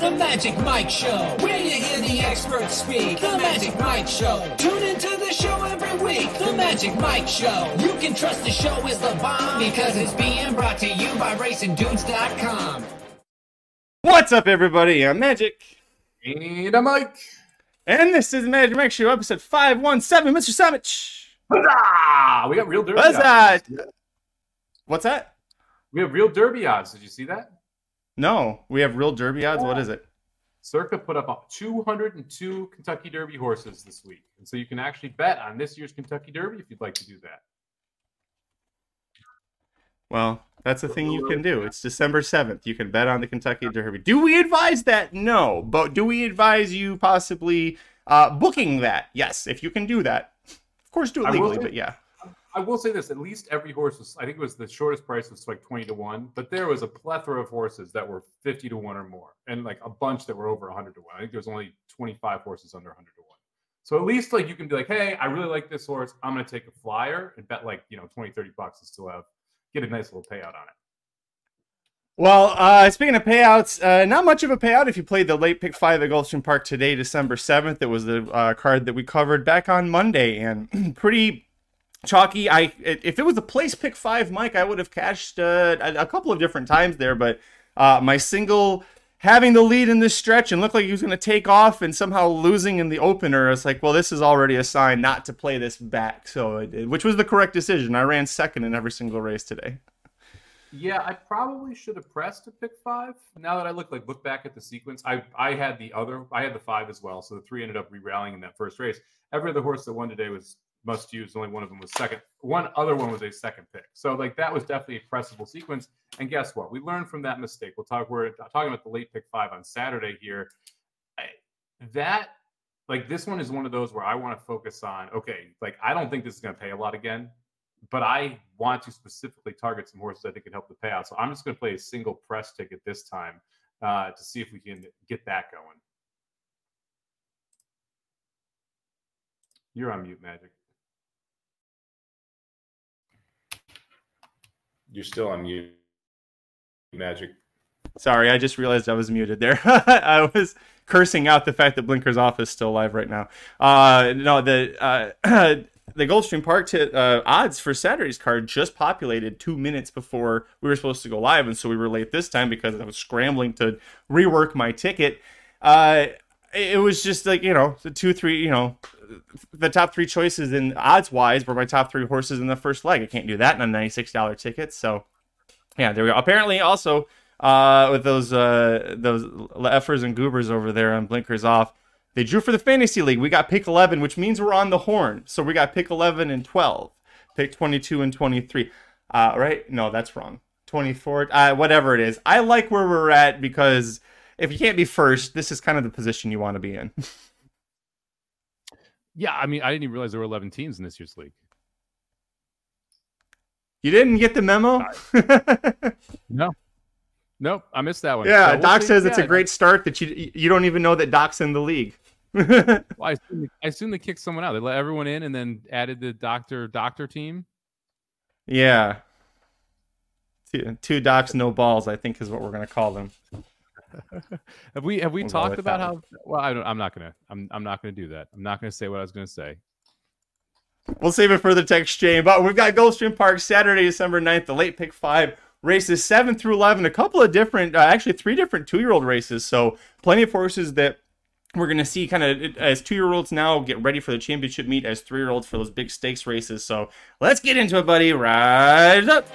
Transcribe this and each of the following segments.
The Magic Mike Show, where you hear the experts speak. The Magic Mike Show. Tune into the show every week. The Magic Mike Show. You can trust the show is the bomb because it's being brought to you by RacingDudes.com. What's up, everybody? I'm Magic. And I'm Mike. And this is the Magic Mike Show, episode 517. Mr. Samich. Huzzah! We got real derby odds. What's that? We have real derby odds. Did you see that? No, we have real derby odds. What is it? Circa put up 202 Kentucky Derby horses this week. And so you can actually bet on this year's Kentucky Derby if you'd like to do that. Well, that's a thing you can do. It's December 7th. You can bet on the Kentucky Derby. Do we advise that? No. But do we advise you possibly booking that? Yes, if you can do that. Of course, do it legally, but yeah. I will say this, at least every horse was, I think it was the shortest price was like 20 to 1, but there was a plethora of horses that were 50 to 1 or more, and like a bunch that were over 100 to 1. I think there was only 25 horses under 100 to 1. So at least like you can be like, hey, I really like this horse. I'm going to take a flyer and bet like, you know, 20, 30 bucks and still get a nice little payout on it. Well, speaking of payouts, not much of a payout if you played the late pick 5 at Gulfstream Park today, December 7th. It was the card that we covered back on Monday, and pretty chalky. If it was a place pick 5, Mike, I would have cashed a couple of different times there, but my single having the lead in this stretch and looked like he was going to take off and somehow losing in the opener, it's like, well, this is already a sign not to play this back, so which was the correct decision. I ran second in every single race today. Yeah, I probably should have pressed a pick 5. Now that I look back at the sequence, I had the 5 as well, so the 3 ended up re-rallying in that first race. Every other horse that won today was must use. Only one of them was second. One other one was a second pick. So like that was definitely a pressable sequence. And guess what? We learned from that mistake. We're talking about the late pick 5 on Saturday here. This one is one of those where I want to focus on, okay, like I don't think this is going to pay a lot again, but I want to specifically target some horses I think can help the payout. So I'm just going to play a single press ticket this time to see if we can get that going. You're on mute, Magic. You're still on mute, Magic. Sorry, I just realized I was muted there. I was cursing out the fact that Blinker's Off is still live right now. The Gulfstream Park odds for Saturday's card just populated 2 minutes before we were supposed to go live, and so we were late this time because I was scrambling to rework my ticket. It was just like, you know, the top three choices in odds wise were my top three horses in the first leg. I can't do that in a $96 ticket. So yeah, there we go. Apparently also with those leffers and goobers over there on Blinkers Off, they drew for the fantasy league. We got pick 11, which means we're on the horn. So we got pick 11 and 12, pick 22 and 23. Right? No, that's wrong. 24, whatever it is. I like where we're at because if you can't be first, this is kind of the position you want to be in. Yeah, I mean, I didn't even realize there were 11 teams in this year's league. You didn't get the memo? No. Nope, I missed that one. Yeah, so Doc says it's a great start that you don't even know that Doc's in the league. Well, I assume they kicked someone out. They let everyone in and then added the doctor team. Yeah. Two Docs, no balls, I think is what we're going to call them. Have we talked about how? Well, I'm not gonna do that. I'm not gonna say what I was gonna say. We'll save it for the text chain. But we've got Gulfstream Park Saturday, December 9th. The late pick 5 races 7 through 11. A couple of different, actually 3 different 2-year-old races. So plenty of horses that we're gonna see kind of as 2-year-olds now get ready for the championship meet as 3-year-olds for those big stakes races. So let's get into it, buddy. Rise up.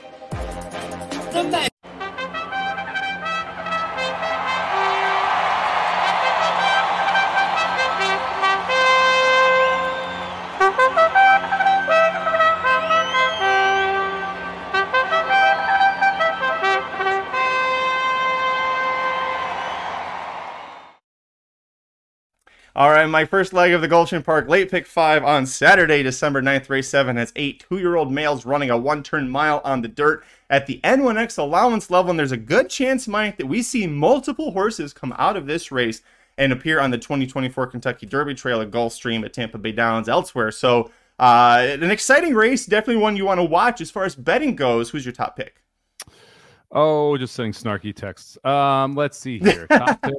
All right, my first leg of the Gulfstream Park late pick 5 on Saturday, December 9th, race 7 has 8 two-year-old males running a one-turn mile on the dirt at the N1X allowance level, and there's a good chance, Mike, that we see multiple horses come out of this race and appear on the 2024 Kentucky Derby Trail at Gulfstream, at Tampa Bay Downs, elsewhere. So an exciting race, definitely one you want to watch. As far as betting goes, who's your top pick? Oh, just sending snarky texts. Let's see here. Top pick.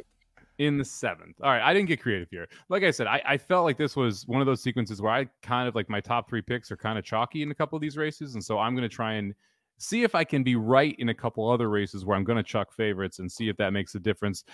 in the seventh. All right, I didn't get creative here. Like I said, I felt like this was one of those sequences where I kind of like my top three picks are kind of chalky in a couple of these races. And so I'm going to try and see if I can be right in a couple other races where I'm going to chuck favorites and see if that makes a difference.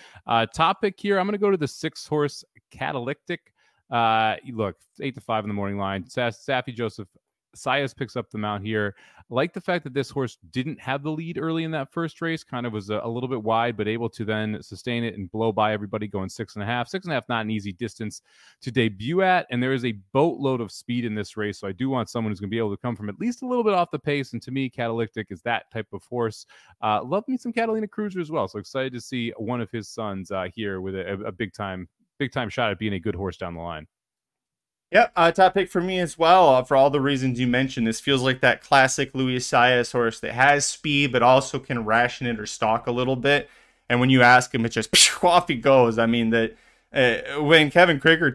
Top pick here, I'm going to go to the 6-horse Catalytic. Look, 8 to 5 in the morning line. Safi Joseph Saez picks up the mount here. I like the fact that this horse didn't have the lead early in that first race, kind of was a little bit wide, but able to then sustain it and blow by everybody going 6.5. 6.5, not an easy distance to debut at. And there is a boatload of speed in this race. So I do want someone who's going to be able to come from at least a little bit off the pace. And to me, Catalytic is that type of horse. Love me some Catalina Cruiser as well. So excited to see one of his sons here with a big time shot at being a good horse down the line. Yep, top pick for me as well. For all the reasons you mentioned, this feels like that classic Luis Saez horse that has speed, but also can ration it or stalk a little bit. And when you ask him, it just off he goes. I mean, that when Kevin Krieger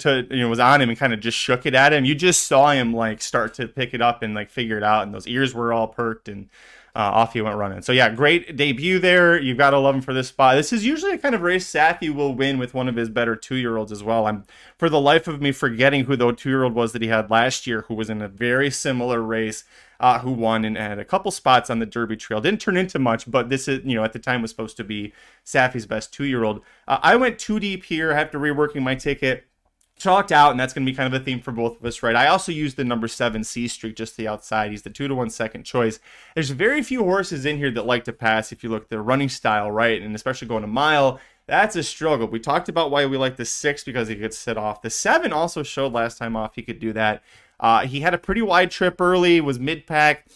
was on him and kind of just shook it at him, you just saw him like start to pick it up and like figure it out. And those ears were all perked and off he went running. So yeah, great debut there. You've got to love him for this spot. This is usually a kind of race Safi will win with one of his better 2-year-olds as well. I'm for the life of me forgetting who the 2-year-old was that he had last year, who was in a very similar race, who won and had a couple spots on the Derby trail. Didn't turn into much, but this is, at the time was supposed to be Safi's best 2-year-old. I went too deep here after reworking my ticket. Chalked out, and that's going to be kind of a theme for both of us, right? I also used the number 7 C Streak just to the outside. He's the 2-to-1 second choice. There's very few horses in here that like to pass. If you look at their running style, right, and especially going a mile, that's a struggle. We talked about why we like the 6 because he could sit off. The 7 also showed last time off he could do that. He had a pretty wide trip early, was mid-pack,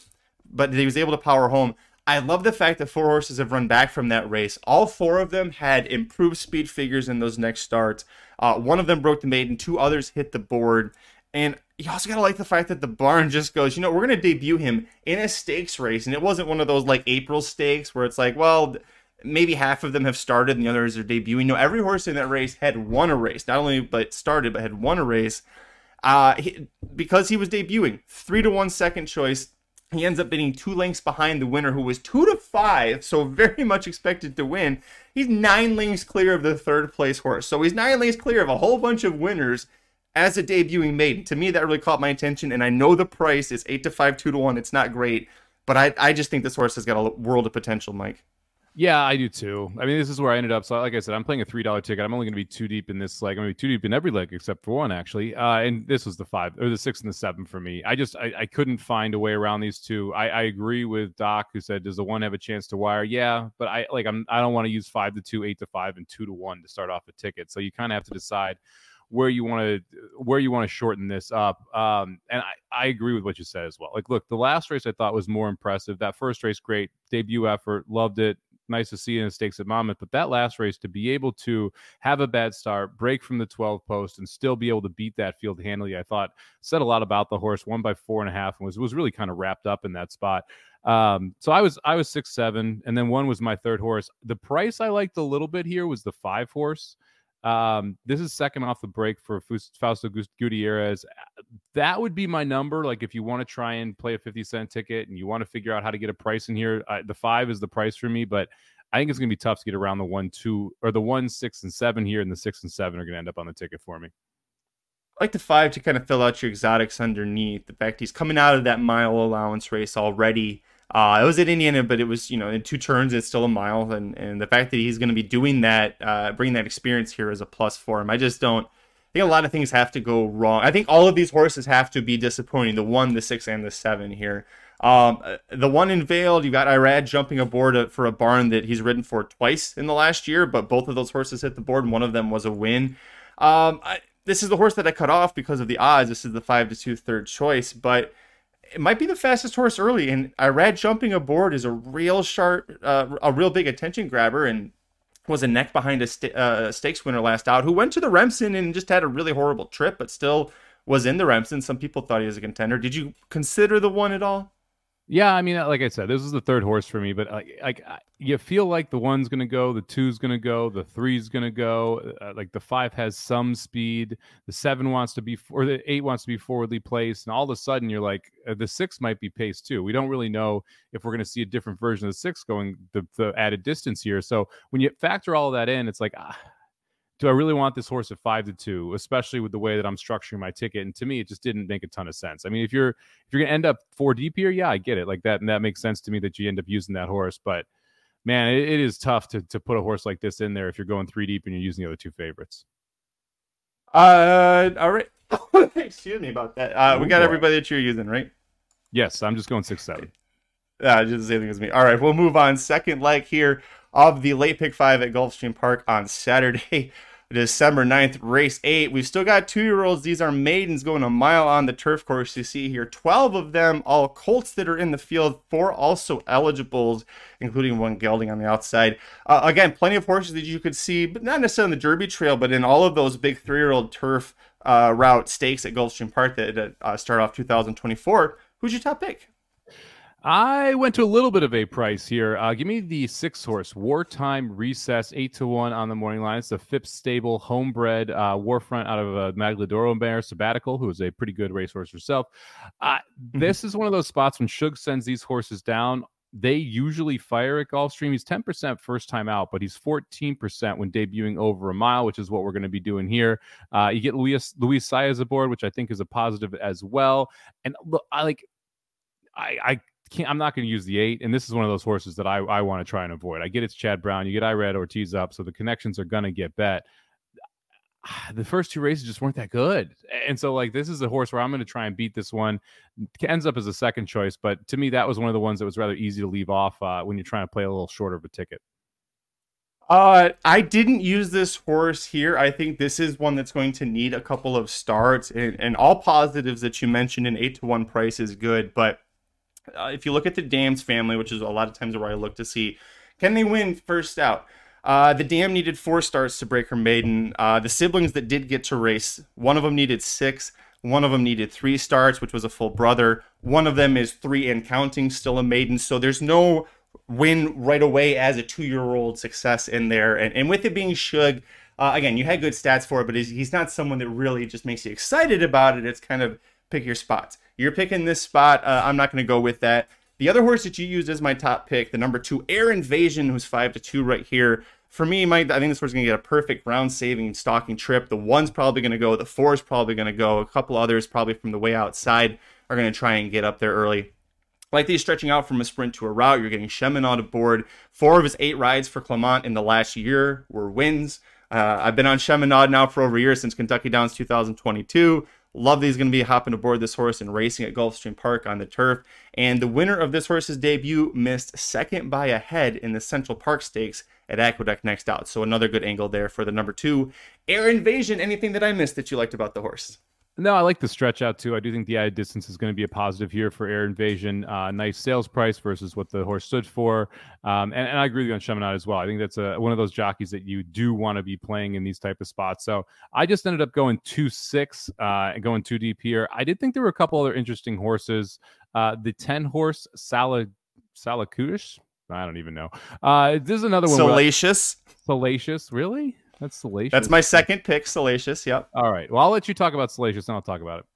but he was able to power home. I love the fact that 4 horses have run back from that race. All 4 of them had improved speed figures in those next starts. One of them broke the maiden. 2 others hit the board. And you also got to like the fact that the barn just goes, we're going to debut him in a stakes race. And it wasn't one of those like April stakes where it's like, well, maybe half of them have started and the others are debuting. No, every horse in that race had won a race. Not only but started, but had won a race because he was debuting. 3-to-1 second choice. He ends up being 2 lengths behind the winner, who was 2-5, so very much expected to win. He's 9 lengths clear of the third-place horse. So he's 9 lengths clear of a whole bunch of winners as a debuting maiden. To me, that really caught my attention, and I know the price is 8-5, 2-1. It's not great, but I just think this horse has got a world of potential, Mike. Yeah, I do too. I mean, this is where I ended up. So, like I said, I'm playing a $3 ticket. I'm only going to be too deep in this. Like, I'm going to be too deep in every leg except for one, actually. And this was the 5 or the 6 and the 7 for me. I couldn't find a way around these two. I agree with Doc, who said, "Does the 1 have a chance to wire?" Yeah, but I don't want to use 5-2, 8-5, and 2-1 to start off a ticket. So you kind of have to decide where you want to shorten this up. And I agree with what you said as well. Like, look, the last race I thought was more impressive. That first race, great debut effort, loved it. Nice to see in the stakes at Monmouth, but that last race to be able to have a bad start, break from the 12 post, and still be able to beat that field handily, I thought said a lot about the horse. Won by 4.5 and was really kind of wrapped up in that spot. So I was 6-7, and then 1 was my third horse. The price I liked a little bit here was the 5 horse. This is second off the break for Fausto Gutierrez. That would be my number. Like, if you want to try and play a 50-cent ticket and you want to figure out how to get a price in here, the 5 is the price for me, but I think it's going to be tough to get around the 1, 2 or the 1, 6, and 7 here, and the 6 and 7 are going to end up on the ticket for me. I like the 5 to kind of fill out your exotics underneath. The fact he's coming out of that mile allowance race already. It was at Indiana, but it was, in 2 turns, it's still a mile. And the fact that he's going to be doing that, bringing that experience here is a plus for him. I think a lot of things have to go wrong. I think all of these horses have to be disappointing. The 1, the 6, and the 7 here. The 1 unveiled, you've got Irad jumping aboard for a barn that he's ridden for twice in the last year, but both of those horses hit the board, and one of them was a win. This is the horse that I cut off because of the odds. This is the 5-2 third choice, but it might be the fastest horse early, and Irad jumping aboard is a real sharp, a real big attention grabber, and was a neck behind a stakes winner last out, who went to the Remsen and just had a really horrible trip, but still was in the Remsen. Some people thought he was a contender. Did you consider the 1 at all? Yeah, I mean, like I said, this is the third horse for me, but like you feel like the 1's going to go, the 2's going to go, the 3's going to go. Like the 5 has some speed, the 7 wants to be, or the 8 wants to be forwardly placed, and all of a sudden you're like, the 6 might be paced too. We don't really know if we're going to see a different version of the 6 going the added distance here. So when you factor all of that in, it's like do I really want this horse at 5-2, especially with the way that I'm structuring my ticket? And to me, it just didn't make a ton of sense. I mean, if you're going to end up 4 deep here, yeah, I get it like that. And that makes sense to me that you end up using that horse. But man, it is tough to put a horse like this in there if you're going 3 deep and you're using the other 2 favorites. All right. Excuse me about that. We got everybody that you're using, right? Yes, I'm just going 6-7. Yeah, just the same thing as me. All right, we'll move on. Second leg here of the late pick 5 at Gulfstream Park on Saturday, December 9th, race 8. We've still got 2-year-olds. These are maidens going a mile on the turf course you see here. 12 of them, all colts that are in the field, 4 also eligibles, including one gelding on the outside. Again, plenty of horses that you could see, but not necessarily on the Derby trail, but in all of those big 3-year-old turf route stakes at Gulfstream Park that start off 2024. Who's your top pick? I went to a little bit of a price here. Give me the 6-horse Wartime Recess, 8-1 on the morning line. It's a Phipps stable, homebred warfront out of Magladoro mare, Sabbatical, who is a pretty good racehorse herself. This is one of those spots when Shug sends these horses down. They usually fire at Gulfstream. He's 10% first time out, but he's 14% when debuting over a mile, which is what we're going to be doing here. You get Luis Saez aboard, which I think is a positive as well. And look, I'm not going to use the 8, and this is one of those horses that I want to try and avoid. I get it's Chad Brown. You get Irad Ortiz up, so the connections are going to get bet. The first 2 races just weren't that good, and so like this is a horse where I'm going to try and beat this one. It ends up as a second choice, but to me that was one of the ones that was rather easy to leave off when you're trying to play a little shorter of a ticket. I didn't use this horse here. I think this is one that's going to need a couple of starts, and all positives that you mentioned in 8-1 price is good, but if you look at the Dam's family, which is a lot of times where I look to see, can they win first out? The Dam needed 4 starts to break her maiden. The siblings that did get to race, one of them needed 6. One of them needed 3 starts, which was a full brother. One of them is 3 and counting, still a maiden. So there's no win right away as a 2-year-old success in there. And with it being Shug, again, you had good stats for it, but he's not someone that really just makes you excited about it. It's kind of pick your spots. You're picking this spot. I'm not going to go with that. The other horse that you used is my top pick, the number 2 Air Invasion, who's 5-2 right here. For me, I think this horse is going to get a perfect round-saving stalking trip. The 1's probably going to go. The 4's probably going to go. A couple others probably from the way outside are going to try and get up there early. Like these stretching out from a sprint to a route, you're getting Chaminade aboard. 4 of his 8 rides for Clement in the last year were wins. I've been on Chaminade now for over a year since Kentucky Downs 2022. Love that he's going to be hopping aboard this horse and racing at Gulfstream Park on the turf. And the winner of this horse's debut missed second by a head in the Central Park Stakes at Aqueduct next out. So another good angle there for the number 2 Air Invasion. Anything that I missed that you liked about the horse? No, I like the stretch out too. I do think the added distance is going to be a positive here for Air Invasion. Nice sales price versus what the horse stood for. And I agree with you on Chaminade as well. I think that's one of those jockeys that you do want to be playing in these type of spots. So I just ended up going 2-6 and going 2 deep here. I did think there were a couple other interesting horses. The 10-horse Salacious. I don't even know. This is another one. Salacious. Salacious, really? That's Salacious. That's my second pick, Salacious. Yep. All right. Well, I'll let you talk about Salacious, and I'll talk about it.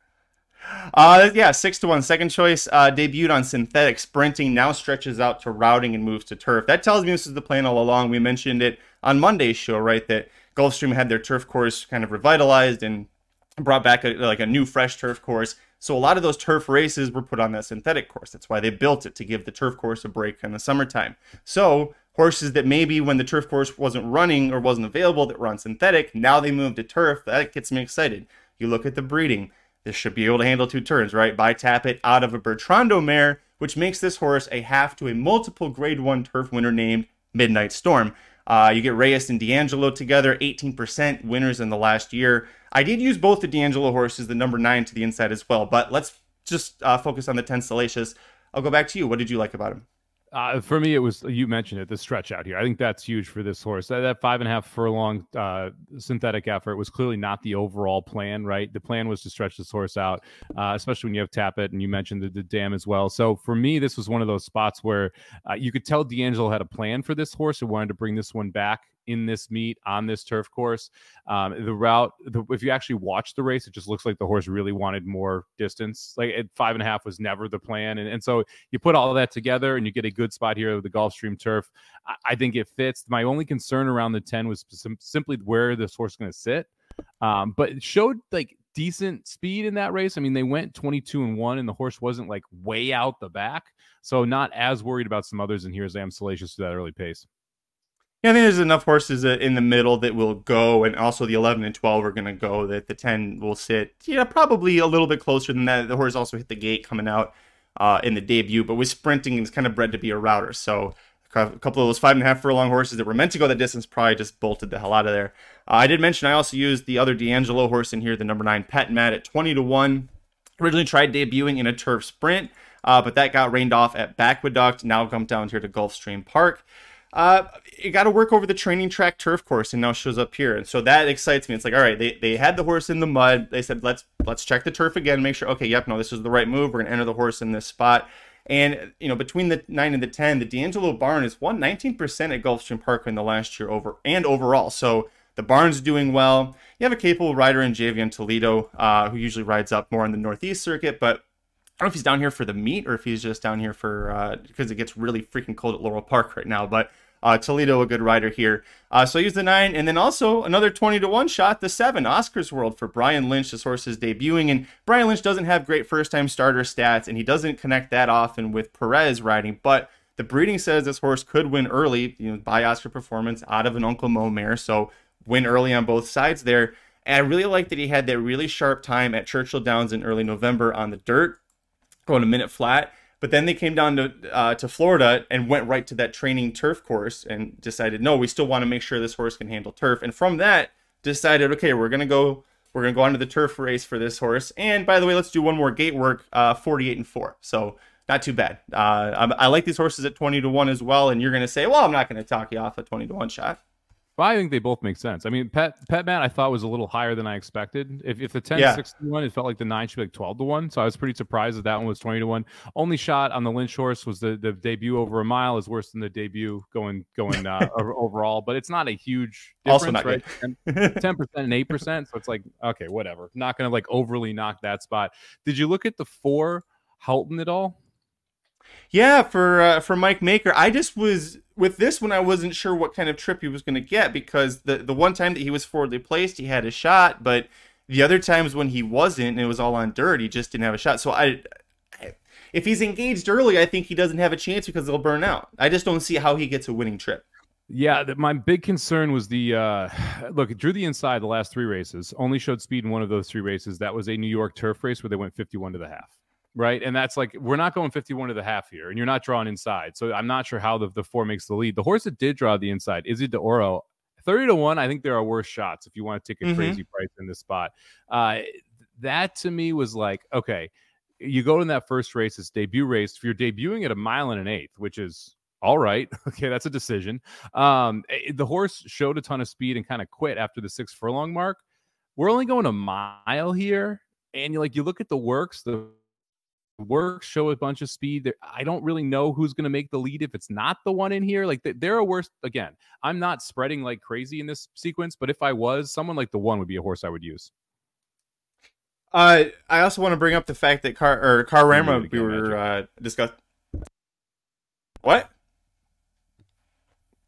Yeah, 6-1, second choice. Debuted on synthetic sprinting, now stretches out to routing and moves to turf. That tells me this is the plan all along. We mentioned it on Monday's show, right? That Gulfstream had their turf course kind of revitalized and brought back a new, fresh turf course. So a lot of those turf races were put on that synthetic course. That's why they built it, to give the turf course a break in the summertime. So horses that maybe when the turf course wasn't running or wasn't available that were on synthetic, now they move to turf. That gets me excited. You look at the breeding. This should be able to handle 2 turns, right? By Tapit out of a Bertrando mare, which makes this horse a half to a multiple grade 1 turf winner named Midnight Storm. You get Reyes and D'Angelo together, 18% winners in the last year. I did use both the D'Angelo horses, the number 9 to the inside as well, but let's just focus on the 10 Salacious. I'll go back to you. What did you like about him? For me, it was, you mentioned it, the stretch out here. I think that's huge for this horse. That 5.5 furlong synthetic effort was clearly not the overall plan, right? The plan was to stretch this horse out, especially when you have Tapit, and you mentioned the Dam as well. So for me, this was one of those spots where you could tell D'Angelo had a plan for this horse and wanted to bring this one back in this meet on this turf course. The route, if you actually watch the race, it just looks like the horse really wanted more distance. Like at 5.5 was never the plan. And so you put all of that together and you get a good spot here with the Gulfstream turf. I think it fits. My only concern around the 10 was simply where this horse is going to sit. But it showed like decent speed in that race. I mean, they went 22-1 and the horse wasn't like way out the back. So not as worried about some others in here as I am Salacious to that early pace. Yeah, I think there's enough horses in the middle that will go, and also the 11 and 12 are going to go, that the 10 will sit, probably a little bit closer than that. The horse also hit the gate coming out in the debut, but was sprinting and is kind of bred to be a router. So a couple of those 5.5 furlong horses that were meant to go that distance probably just bolted the hell out of there. I did mention I also used the other D'Angelo horse in here, the number 9 Pet Mat at 20-1. Originally tried debuting in a turf sprint, but that got rained off at Aqueduct. Now come down here to Gulfstream Park. It got to work over the training track turf course and now shows up here. And so that excites me. It's like, all right, they had the horse in the mud. They said, let's check the turf again, make sure, okay, yep, no, this is the right move. We're going to enter the horse in this spot. And, between the 9 and the 10, the D'Angelo barn has won 19% at Gulfstream Park in the last year overall. So the barn's doing well. You have a capable rider in Javian Toledo, who usually rides up more on the Northeast circuit, but I don't know if he's down here for the meet or if he's just down here for because it gets really freaking cold at Laurel Park right now. But Toledo, a good rider here. So I used the 9, and then also another 20-1 shot, the 7, Oscar's World for Brian Lynch. This horse is debuting, and Brian Lynch doesn't have great first-time starter stats, and he doesn't connect that often with Perez riding. But the breeding says this horse could win early, by Oscar performance out of an Uncle Mo mare. So win early on both sides there. And I really like that he had that really sharp time at Churchill Downs in early November on the dirt, going a minute flat, but then they came down to Florida and went right to that training turf course and decided, no, we still want to make sure this horse can handle turf. And from that, decided, okay, we're gonna go onto the turf race for this horse. And by the way, let's do one more gate work, 48-4. So not too bad. I like these horses at 20-1 as well. And you're gonna say, well, I'm not gonna talk you off a 20-1 shot. Well, I think they both make sense. I mean, Pet Mat I thought was a little higher than I expected. If the 10 is 6-1, it felt like the 9 should be like 12-1. So I was pretty surprised that one was 20-1. Only shot on the Lynch horse was the debut over a mile is worse than the debut going overall. But it's not a huge difference, also not right? 10% and 8%. So it's like, okay, whatever. Not going to like overly knock that spot. Did you look at the 4 Houghton at all? Yeah, for Mike Maker, I just was with this one. I wasn't sure what kind of trip he was going to get because the one time that he was forwardly placed, he had a shot, but the other times when he wasn't, and it was all on dirt, he just didn't have a shot. So if he's engaged early, I think he doesn't have a chance because they'll burn out. I just don't see how he gets a winning trip. Yeah, my big concern was it drew the inside the last 3 races, only showed speed in one of those 3 races. That was a New York turf race where they went 51 to the half. Right. And that's like, we're not going 51 to the half here, and you're not drawing inside. So I'm not sure how the 4 makes the lead. The horse that did draw the inside, Izzy De Oro, 30-1. I think there are worse shots if you want to take a crazy price in this spot. That to me was like, okay, you go in that first race, it's debut race. If you're debuting at a 1.1 miles, which is all right. Okay. That's a decision. The horse showed a ton of speed and kind of quit after the 6 furlong mark. We're only going a mile here. And you look at the works, the works show a bunch of speed there. I don't really know who's going to make the lead if it's not the one in here. They're a worse. Again, I'm not spreading like crazy in this sequence, but if I was, someone like the 1 would be a horse I would use. I also want to bring up the fact that Car Rama we were discussed. What?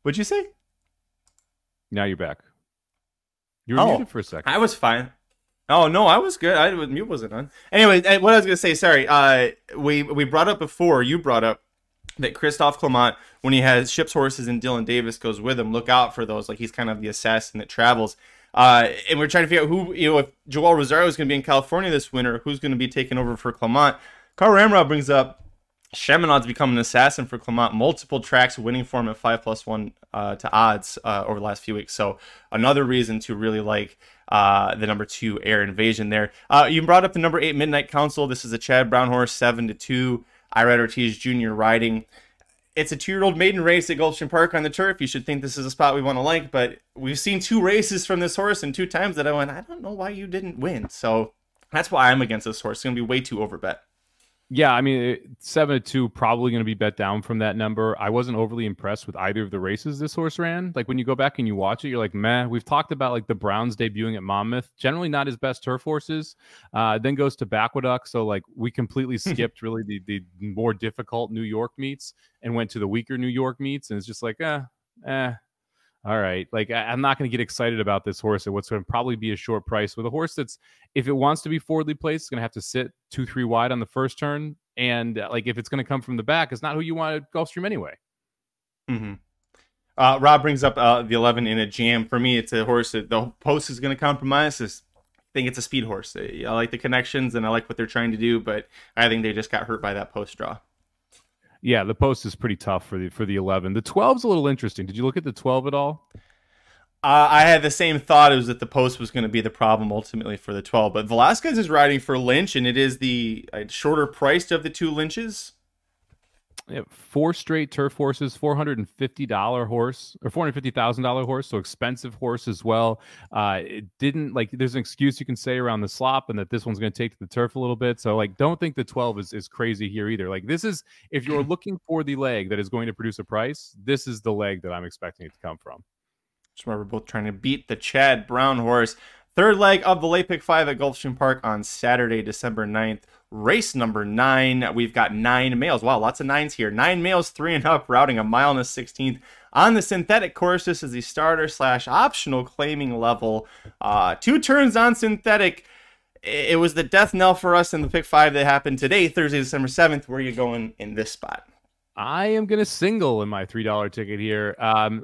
What'd you say? Now you're back. You were muted for a second. I was fine. Oh, no, I was good. Mute wasn't on. Anyway, what I was going to say, sorry, we brought up before, you brought up that Christophe Clement, when he has ships horses and Dylan Davis goes with him, look out for those. He's kind of the assassin that travels. And we're trying to figure out who, if Joel Rosario is going to be in California this winter, who's going to be taking over for Clement. Carl Ramrod brings up Chaminade's become an assassin for Clement, multiple tracks, winning form at 5+1 to odds over the last few weeks. So another reason to really like the number 2 Air Invasion there. You brought up the number 8 Midnight Council. This is a Chad Brown horse, 7-2. Irad Ortiz Jr. riding. It's a 2-year-old maiden race at Gulfstream Park on the turf. You should think this is a spot we want to like, but we've seen 2 races from this horse and 2 times that I went, I don't know why you didn't win. So that's why I'm against this horse. It's going to be way too overbet. Yeah, I mean, 7-2 probably going to be bet down from that number. I wasn't overly impressed with either of the races this horse ran. Like, when you go back and you watch it, you're like, meh. We've talked about, like, the Browns debuting at Monmouth. Generally not his best turf horses. Then goes to Aqueduct. So, like, we completely skipped really the more difficult New York meets and went to the weaker New York meets. And it's just like, all right. Like, I'm not going to get excited about this horse at what's going to probably be a short price with a horse that's, if it wants to be forwardly placed, it's going to have to sit 2-3 wide on the first turn. And like, if it's going to come from the back, it's not who you want at Gulfstream anyway. Mm-hmm. Rob brings up the 11 in a jam. For me, it's a horse that the post is going to compromise. I think it's a speed horse. I like the connections and I like what they're trying to do, but I think they just got hurt by that post draw. Yeah, the post is pretty tough for the 11. The 12's a little interesting. Did you look at the 12 at all? I had the same thought. It was that the post was going to be the problem ultimately for the 12. But Velasquez is riding for Lynch, and it is the shorter priced of the two Lynches. Yeah, four straight turf horses, $450 horse or $450,000 horse, so expensive horse as well. It didn't, like, there's an excuse you can say around the slop and that this one's going to take to the turf a little bit. So, like, don't think the 12 is crazy here either. Like, this is, if you're looking for the leg that is going to produce a price, this is the leg that I'm expecting it to come from. Just remember, both trying to beat the Chad Brown horse. Third leg of the late pick 5 at Gulfstream Park on Saturday, December 9th. Race number 9. We've got 9 males. Wow, lots of 9s here. 9 males, 3 and up, routing a mile and a 16th. On the synthetic course, this is the starter/optional claiming level. 2 turns on synthetic. It was the death knell for us in the pick 5 that happened today, Thursday, December 7th. Where are you going in this spot? I am going to single in my $3 ticket here.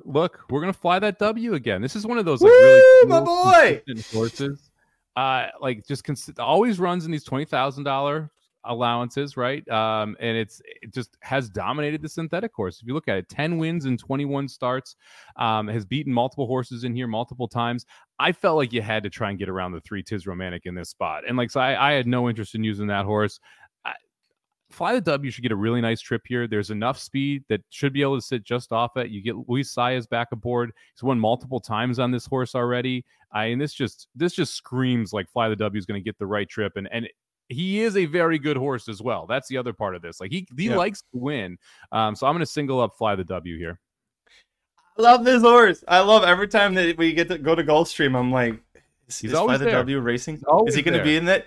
Look, we're going to fly that W again. This is one of those, like, really cool, my boy, horses. Like, just always runs in these $20,000 allowances, right? And it just has dominated the synthetic course. If you look at it, 10 wins and 21 starts, has beaten multiple horses in here multiple times. I felt like you had to try and get around the 3 Tiz Romantic in this spot. And, like, so I had no interest in using that horse. Fly the W should get a really nice trip here. There's enough speed that should be able to sit just off it. You get Luis Saez back aboard. He's won multiple times on this horse already. And this just screams like Fly the W is going to get the right trip. And he is a very good horse as well. That's the other part of this. Like, he likes to win. So I'm going to single up Fly the W here. I love this horse. I love every time that we get to go to Gulfstream. I'm like, is Fly the W racing? Is he going to be in that?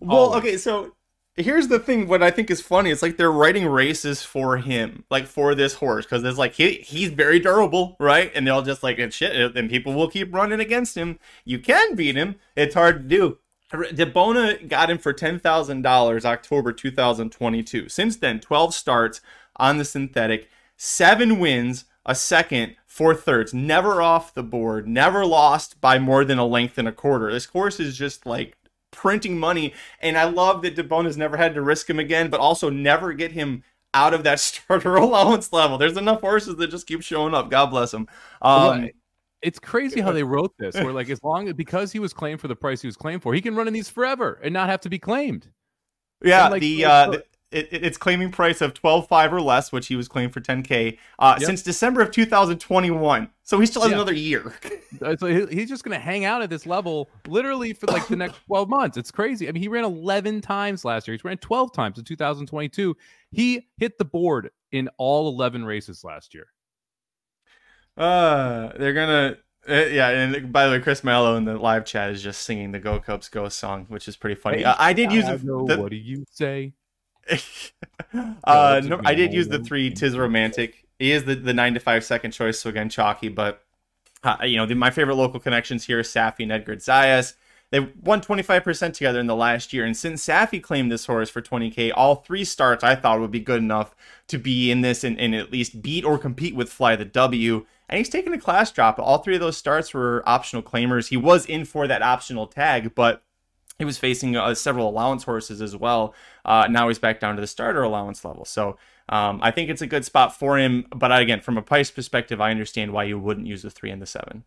Well, okay, so. Here's the thing, what I think is funny, it's like they're writing races for him, like for this horse, because it's like he's very durable, right? And they'll just like, shit, and people will keep running against him. You can beat him. It's hard to do. DeBona got him for $10,000 October 2022. Since then, 12 starts on the synthetic, 7 wins, a second, 4 thirds, never off the board, never lost by more than a length and a quarter. This horse is just like printing money, and I love that DeBona's never had to risk him again, but also never get him out of that starter allowance level. There's enough horses that just keep showing up. God bless him. It's crazy how they wrote this, where like, as long as, because he was claimed for the price he was claimed for, he can run in these forever and not have to be claimed. Yeah, and, like, it's claiming price of 12.5 or less, which he was claimed for $10,000 since December of 2021. So he still has another year. So he's just going to hang out at this level literally for like the next 12 months. It's crazy. I mean, he ran 11 times last year. He's ran 12 times in 2022. He hit the board in all 11 races last year. They're going to... yeah, and by the way, Chris Mallow in the live chat is just singing the Go Cubs Go song, which is pretty funny. I did use... what do you say? No, I did use the 3 Tiz Romantic. He is the 9-5 second choice, so again, chalky. But my favorite local connections here: Safi and Edgar Zayas. They won 25% together in the last year, and since Safi claimed this horse for $20,000, all 3 starts I thought would be good enough to be in this and at least beat or compete with Fly the W. And he's taken a class drop. All 3 of those starts were optional claimers. He was in for that optional tag, but he was facing several allowance horses as well. Now he's back down to the starter allowance level. So I think it's a good spot for him. But again, from a price perspective, I understand why you wouldn't use the 3 and the 7.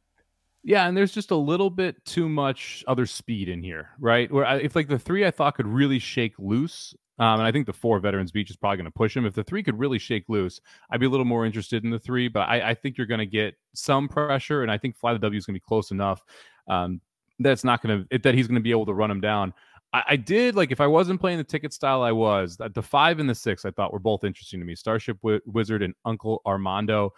Yeah, and there's just a little bit too much other speed in here, right? Where if like the 3 I thought could really shake loose, and I think the 4 Veterans Beach is probably going to push him. If the 3 could really shake loose, I'd be a little more interested in the 3. But I think you're going to get some pressure, and I think Fly the W is going to be close enough. That's not going to that he's going to be able to run him down. I did, like, if I wasn't playing the ticket style, I was. The 5 and the 6, I thought, were both interesting to me. Starship Wizard and Uncle Armando.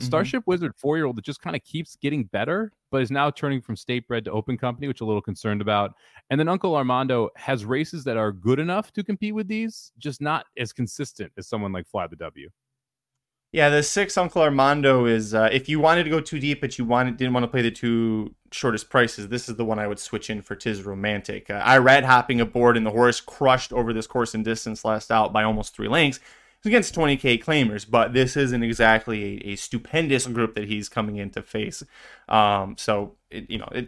Starship Wizard, 4-year-old, that just kind of keeps getting better, but is now turning from state bred to open company, which I'm a little concerned about. And then Uncle Armando has races that are good enough to compete with these, just not as consistent as someone like Fly the W. Yeah, the 6, Uncle Armando, is if you wanted to go too deep, but you didn't want to play the two shortest prices, this is the one I would switch in for Tiz Romantic. Irad hopping aboard, and the horse crushed over this course and distance last out by almost 3 lengths. It's against 20K claimers, but this isn't exactly a stupendous group that he's coming in to face. So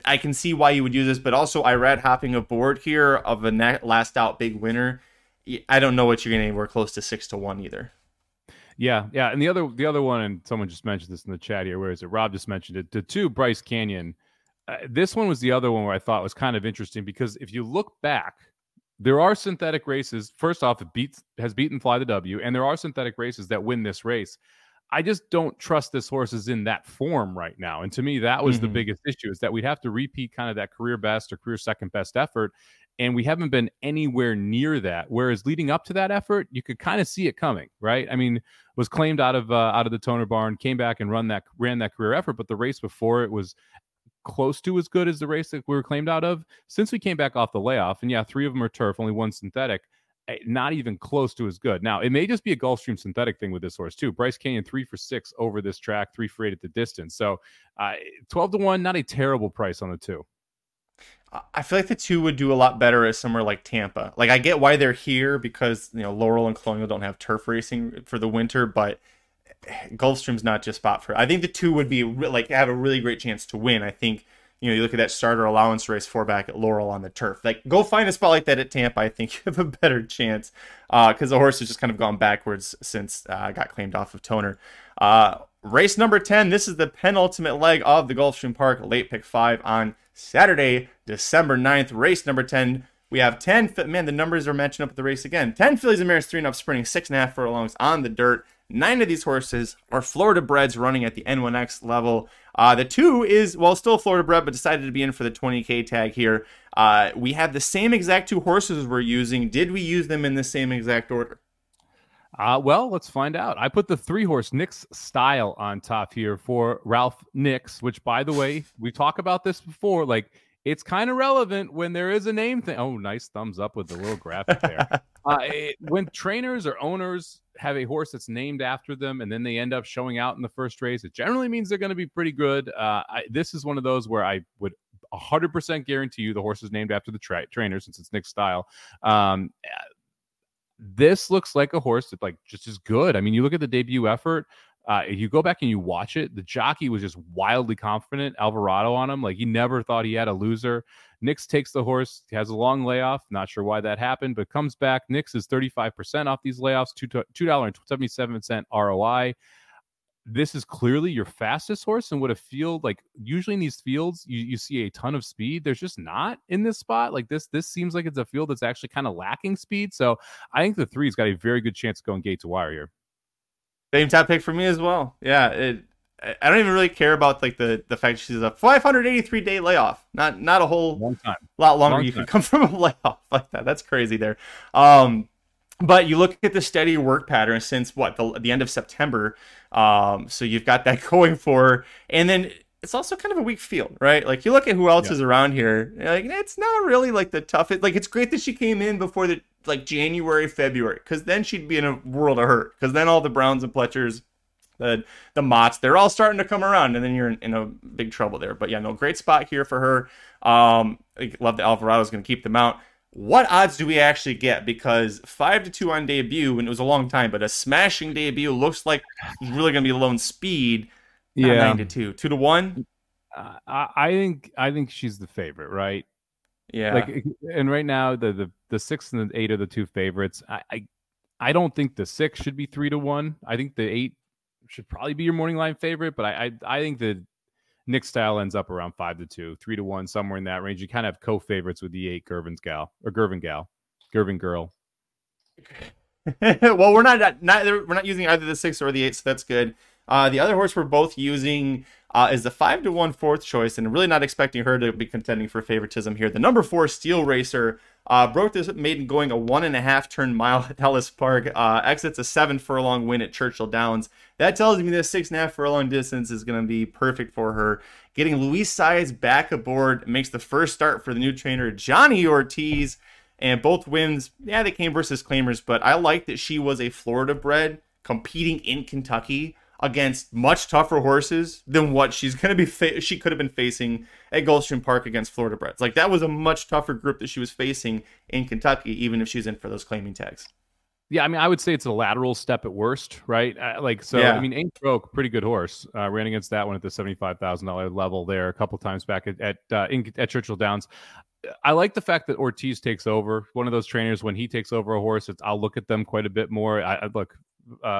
I can see why you would use this, but also Irad hopping aboard here of a last out big winner. I don't know what you're getting anywhere close to 6-1 either. Yeah, and the other one, and someone just mentioned this in the chat here. Where is it? Rob just mentioned it. The 2, Bryce Canyon. This one was the other one where I thought was kind of interesting, because if you look back, there are synthetic races. First off, it has beaten Fly the W, and there are synthetic races that win this race. I just don't trust this horse is in that form right now. And to me, that was the biggest issue, is that we'd have to repeat kind of that career best or career second best effort. And we haven't been anywhere near that. Whereas leading up to that effort, you could kind of see it coming, right? I mean, was claimed out of the Toner barn, came back and ran that career effort. But the race before it was close to as good as the race that we were claimed out of. Since we came back off the layoff, and 3 of them are turf, only 1 synthetic, not even close to as good. Now, it may just be a Gulfstream synthetic thing with this horse too. Bryce Canyon, 3 for 6 over this track, 3 for 8 at the distance. So 12-1, not a terrible price on the 2. I feel like the 2 would do a lot better as somewhere like Tampa. Like, I get why they're here, because Laurel and Colonial don't have turf racing for the winter, but Gulfstream's not just spot for it. I think the 2 would be like have a really great chance to win. I think you look at that starter allowance race 4 back at Laurel on the turf. Like, go find a spot like that at Tampa. I think you have a better chance because the horse has just kind of gone backwards since got claimed off of Toner. Race number 10. This is the penultimate leg of the Gulfstream Park late pick 5 on Saturday, December 9th, race number 10. We have 10, man, the numbers are matching up with the race again. 10 fillies and mares, 3 and up sprinting, 6.5 furlongs on the dirt. 9 of these horses are Florida breds running at the N1X level. The 2 is, well, still Florida bred, but decided to be in for the 20K tag here. We have the same exact 2 horses we're using. Did we use them in the same exact order? Well, let's find out. I put the 3-horse Nick Style on top here for Ralph Nix, which, by the way, we talked about this before. Like, it's kind of relevant when there is a name thing. Oh, nice thumbs up with the little graphic there. When trainers or owners have a horse that's named after them and then they end up showing out in the first race, it generally means they're going to be pretty good. This is one of those where I would 100% guarantee you the horse is named after the trainer, since it's Nick Style. This looks like a horse that, like, just is good. I mean, you look at the debut effort, you go back and you watch it, the jockey was just wildly confident, Alvarado on him. Like, he never thought he had a loser. Nix takes the horse, has a long layoff, not sure why that happened, but comes back. Nix is 35% off these layoffs, $2.77 ROI. This is clearly your fastest horse, and what a field, like, usually in these fields, you see a ton of speed. There's just not in this spot. Like, this seems like it's a field that's actually kind of lacking speed. So I think the 3's got a very good chance of going gate to wire here. Same top pick for me as well. Yeah, I don't even really care about, like, the fact she's a 583-day layoff. Not a whole long time. Lot longer long you time. Can come from a layoff like that. That's crazy there. But you look at the steady work pattern since, the end of September. So you've got that going for her. And then it's also kind of a weak field, right? Like, you look at who else is around here. Like, it's not really, like, the toughest. Like, it's great that she came in before the, like, January, February, because then she'd be in a world of hurt. Because then all the Browns and Pletchers, the Motts, they're all starting to come around, and then you're in a big trouble there. But, great spot here for her. I love that Alvarado's going to keep them out. What odds do we actually get? Because 5-2 on debut, and it was a long time, but a smashing debut looks like it's really going to be alone speed. Yeah, 9-2, 2-1. I think she's the favorite, right? Yeah. Like, and right now the 6 and the 8 are the 2 favorites. I don't think the 6 should be 3-1. I think the 8 should probably be your morning line favorite, but I think the Nick Style ends up around 5-2, 3-1, somewhere in that range. You kind of have co-favorites with the 8, Gervin Girl. Well, we're not using either the 6 or the 8, so that's good. The other horse we're both using is the 5-1 fourth choice, and really not expecting her to be contending for favoritism here. The number 4 Steel Racer, Broke this maiden going a 1.5 turn mile at Ellis Park. Exits a 7 furlong win at Churchill Downs. That tells me this 6.5 furlong distance is going to be perfect for her. Getting Luis Saez back aboard makes the first start for the new trainer, Johnny Ortiz. And both wins, yeah, they came versus claimers, but I like that she was a Florida bred competing in Kentucky against much tougher horses than what she's going to be she could have been facing at Gulfstream Park against Florida breds. Like, that was a much tougher group that she was facing in Kentucky, even if she's in for those claiming tags. Yeah, I mean, I would say it's a lateral step at worst, right? I mean, Ain't Broke, pretty good horse. Ran against that one at the $75,000 level there a couple times back at Churchill Downs. I like the fact that Ortiz takes over. One of those trainers, when he takes over a horse, I'll look at them quite a bit more.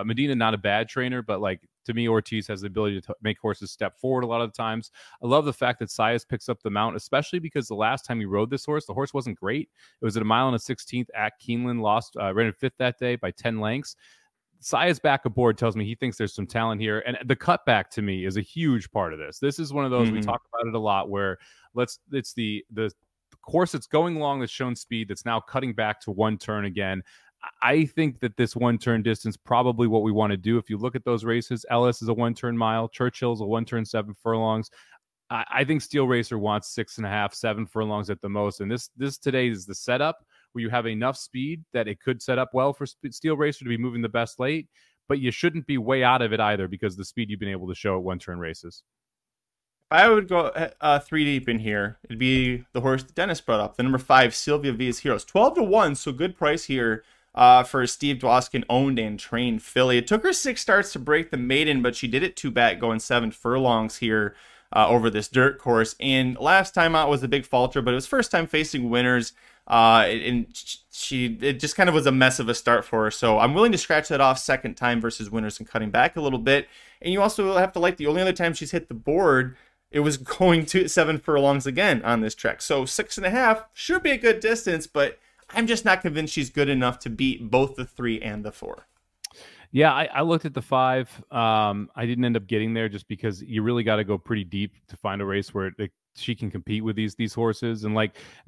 Medina, not a bad trainer, but to me, Ortiz has the ability to make horses step forward a lot of the times. I love the fact that Saez picks up the mount, especially because the last time he rode this horse, the horse wasn't great. It was at 1.16 miles at Keeneland, lost, ran in fifth that day by 10 lengths. Saez back aboard tells me he thinks there's some talent here. And the cutback to me is a huge part of this. This is one of those, we talk about it a lot, where it's the course that's going long that's shown speed that's now cutting back to one turn again. I think that this one turn distance probably what we want to do. If you look at those races, Ellis is a 1 turn mile, Churchill's a 1 turn 7 furlongs. I think Steel Racer wants 6.5, 7 furlongs at the most, and this today is the setup where you have enough speed that it could set up well for Steel Racer to be moving the best late, but you shouldn't be way out of it either because of the speed you've been able to show at 1 turn races. I would go 3 deep in here. It'd be the horse that Dennis brought up, the number 5, Sylvia Villa's Heroes. 12-1, so good price here for Steve Dwoskin owned and trained filly. It took her 6 starts to break the maiden, but she did it 2 back, going 7 furlongs here over this dirt course. And last time out was a big falter, but it was first time facing winners. It just kind of was a mess of a start for her. So I'm willing to scratch that off second time versus winners and cutting back a little bit. And you also have to like the only other time she's hit the board, it was going to 7 furlongs again on this track. So 6.5 should be a good distance, but I'm just not convinced she's good enough to beat both the 3 and the 4. Yeah, I looked at the 5. I didn't end up getting there just because you really got to go pretty deep to find a race where she can compete with these horses. And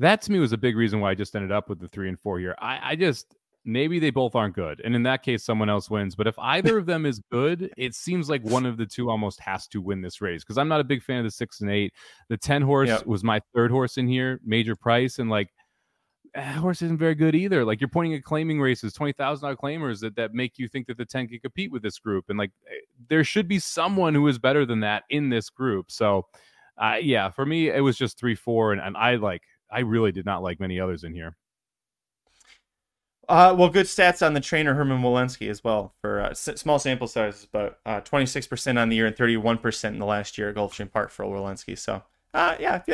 that to me was a big reason why I just ended up with the 3 and 4 here. Maybe they both aren't good. And in that case, someone else wins. But if either of them is good, it seems like one of the two almost has to win this race. Because I'm not a big fan of the 6 and 8. The 10 horse was my third horse in here, major price. And horse isn't very good either. You're pointing at claiming races, $20,000 claimers that make you think that the 10 can compete with this group. And there should be someone who is better than that in this group. So for me, it was just 3, 4. And I really did not like many others in here. Good stats on the trainer, Herman Walensky, as well, for small sample sizes, but 26% on the year and 31% in the last year at Gulfstream Park for Walensky. So, if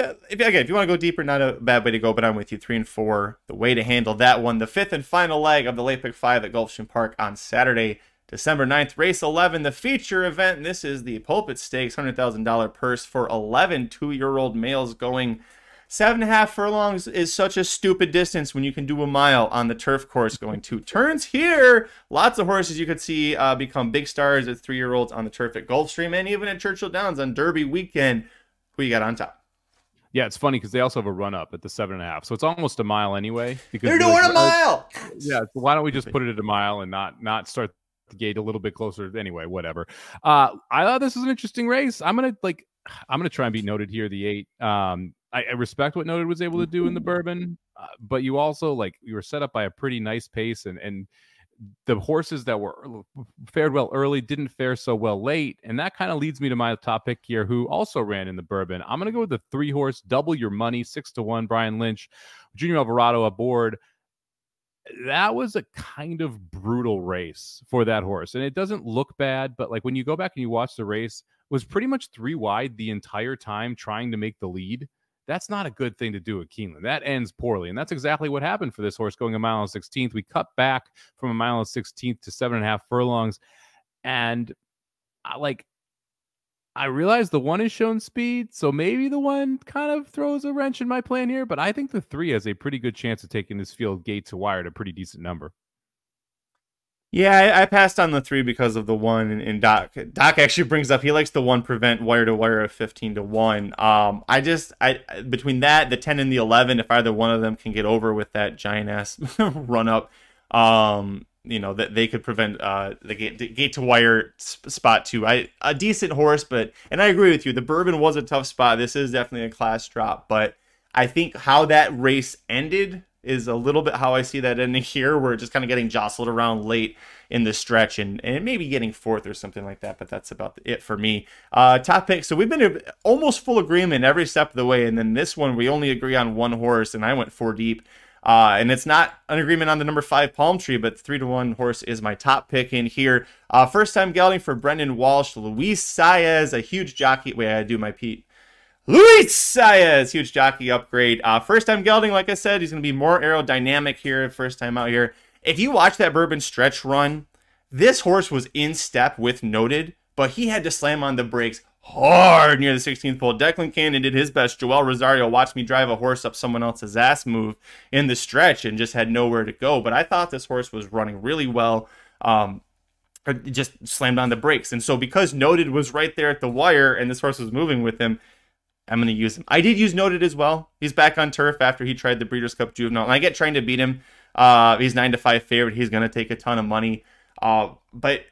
you want to go deeper, not a bad way to go, but I'm with you. 3 and 4, the way to handle that one. The 5th and final leg of the late pick 5 at Gulfstream Park on Saturday, December 9th, race 11, the feature event. And this is the Pulpit Stakes, $100,000 purse for 11 two-year-old males going. 7.5 furlongs is such a stupid distance when you can do a mile on the turf course going 2 turns here. Lots of horses you could see become big stars as 3-year-olds on the turf at Gulfstream and even at Churchill Downs on Derby weekend. Who you got on top? Yeah, it's funny because they also have a run-up at the 7.5. So it's almost a mile anyway. Because they're doing a mile! Yeah, so why don't we just put it at a mile and not start the gate a little bit closer? Anyway, whatever. I thought this was an interesting race. I'm gonna try and be noted here, the 8. I respect what Noted was able to do in the Bourbon, but you also you were set up by a pretty nice pace, and the horses that fared well early didn't fare so well late, and that kind of leads me to my top pick here, who also ran in the Bourbon. I'm going to go with the 3 horse, Double Your Money, 6-1, Brian Lynch, Junior Alvarado aboard. That was a kind of brutal race for that horse, and it doesn't look bad, but when you go back and you watch the race, was pretty much 3 wide the entire time trying to make the lead. That's not a good thing to do at Keeneland. That ends poorly. And that's exactly what happened for this horse going 1.16 miles. We cut back from 1.16 miles to 7.5 furlongs. And I realize the 1 is shown speed. So maybe the 1 kind of throws a wrench in my plan here, but I think the 3 has a pretty good chance of taking this field gate to wire at a pretty decent number. Yeah, I passed on the three because of the one, and Doc actually brings up he likes the one prevent wire to wire of 15-1. I between that, the 10 and the 11, if either one of them can get over with that giant ass run up, you know that they could prevent the gate to wire spot two. A decent horse, but I agree with you. The Bourbon was a tough spot. This is definitely a class drop, but I think how that race ended is a little bit how I see that ending here, where just kind of getting jostled around late in the stretch and maybe getting fourth or something like that, but that's about it for me. Top pick. So we've been in almost full agreement every step of the way, and then this one we only agree on one horse, and I went four deep. And it's not an agreement on the number 5 Palm Tree, but 3-1 horse is my top pick in here. First time gelding for Brendan Walsh, Luis Saez, a huge jockey. Wait, I do my Pete. Luis Saez, huge jockey upgrade. First time gelding, like I said, he's going to be more aerodynamic here, first time out here. If you watch that Bourbon stretch run, this horse was in step with Noted, but he had to slam on the brakes hard near the 16th pole. Declan Cannon did his best. Joel Rosario watched me drive a horse up someone else's ass move in the stretch and just had nowhere to go. But I thought this horse was running really well. Just slammed on the brakes. And so because Noted was right there at the wire and this horse was moving with him, I'm going to use him. I did use Noted as well. He's back on turf after he tried the Breeders' Cup Juvenile. And I get trying to beat him. He's 9-5 favorite. He's going to take a ton of money. But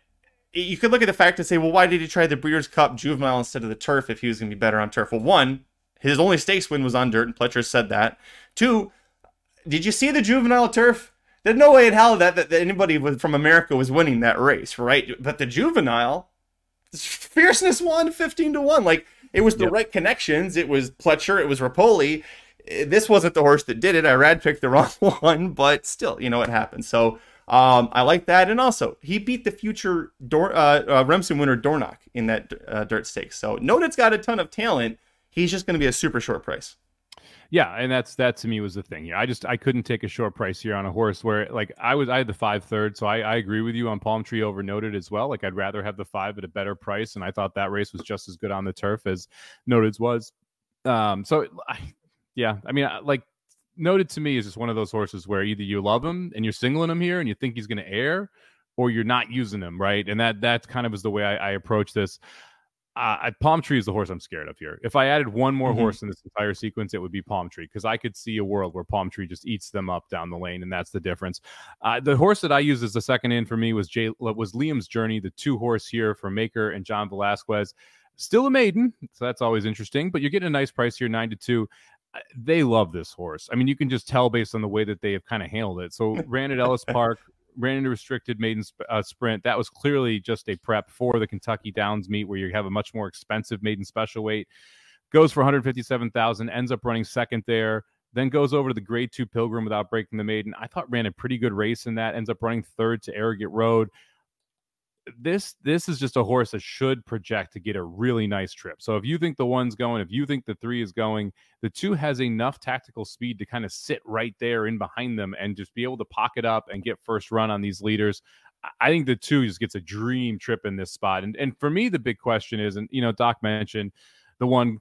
you could look at the fact and say, well, why did he try the Breeders' Cup Juvenile instead of the turf if he was going to be better on turf? Well, one, his only stakes win was on dirt, and Pletcher said that. Two, did you see the Juvenile turf? There's no way in hell that anybody from America was winning that race, right? But the Juvenile, Fierceness won 15-1. Like, it was the right connections. It was Pletcher. It was Rapoli. This wasn't the horse that did it. Irad picked the wrong one, but still, you know, it happened. So I like that. And also, he beat the future Remsen winner Dornock in that dirt stakes. So Noted's got a ton of talent. He's just going to be a super short price. Yeah, and that to me was the thing. Yeah, I couldn't take a short price here on a horse where I had the 5-3rd, so I agree with you on Palm Tree over Noted as well. Like I'd rather have the 5 at a better price, and I thought that race was just as good on the turf as Noted's was. Noted to me is just one of those horses where either you love him and you're singling him here and you think he's going to air, or you're not using him right, and that kind of was the way I approached this. Palm Tree is the horse I'm scared of here. If I added one more horse in this entire sequence, it would be Palm Tree, because I could see a world where Palm Tree just eats them up down the lane, and that's the difference. The horse that I used as the second in for me was Liam's Journey, the 2 horse here for Maker and John Velasquez. Still a maiden, so that's always interesting, but you're getting a nice price here, 9-2. They love this horse. I mean, you can just tell based on the way that they have kind of handled it. So ran at Ellis Park. Ran into restricted maiden sprint. That was clearly just a prep for the Kentucky Downs meet, where you have a much more expensive maiden special weight. Goes for $157,000, ends up running second there, then goes over to the grade 2 Pilgrim without breaking the maiden. I thought ran a pretty good race in that, ends up running third to Arrogant Road. This is just a horse that should project to get a really nice trip. So if you think the 1's going, if you think the 3 is going, the 2 has enough tactical speed to kind of sit right there in behind them and just be able to pocket up and get first run on these leaders. I think the 2 just gets a dream trip in this spot. And for me, the big question is, and you know, Doc mentioned the 1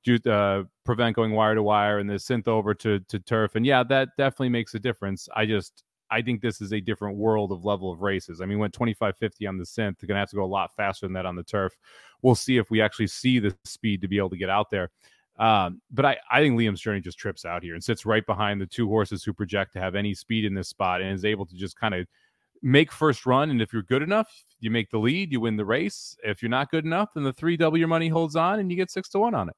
prevent going wire to wire and the synth over to turf. And yeah, that definitely makes a difference. I think this is a different world of level of races. I mean, went 25.50 on the synth. They're going to have to go a lot faster than that on the turf. We'll see if we actually see the speed to be able to get out there. But I think Liam's Journey just trips out here and sits right behind the 2 horses who project to have any speed in this spot and is able to just kind of make first run. And if you're good enough, you make the lead, you win the race. If you're not good enough, then the 3 double your money holds on and you get 6-1 on it.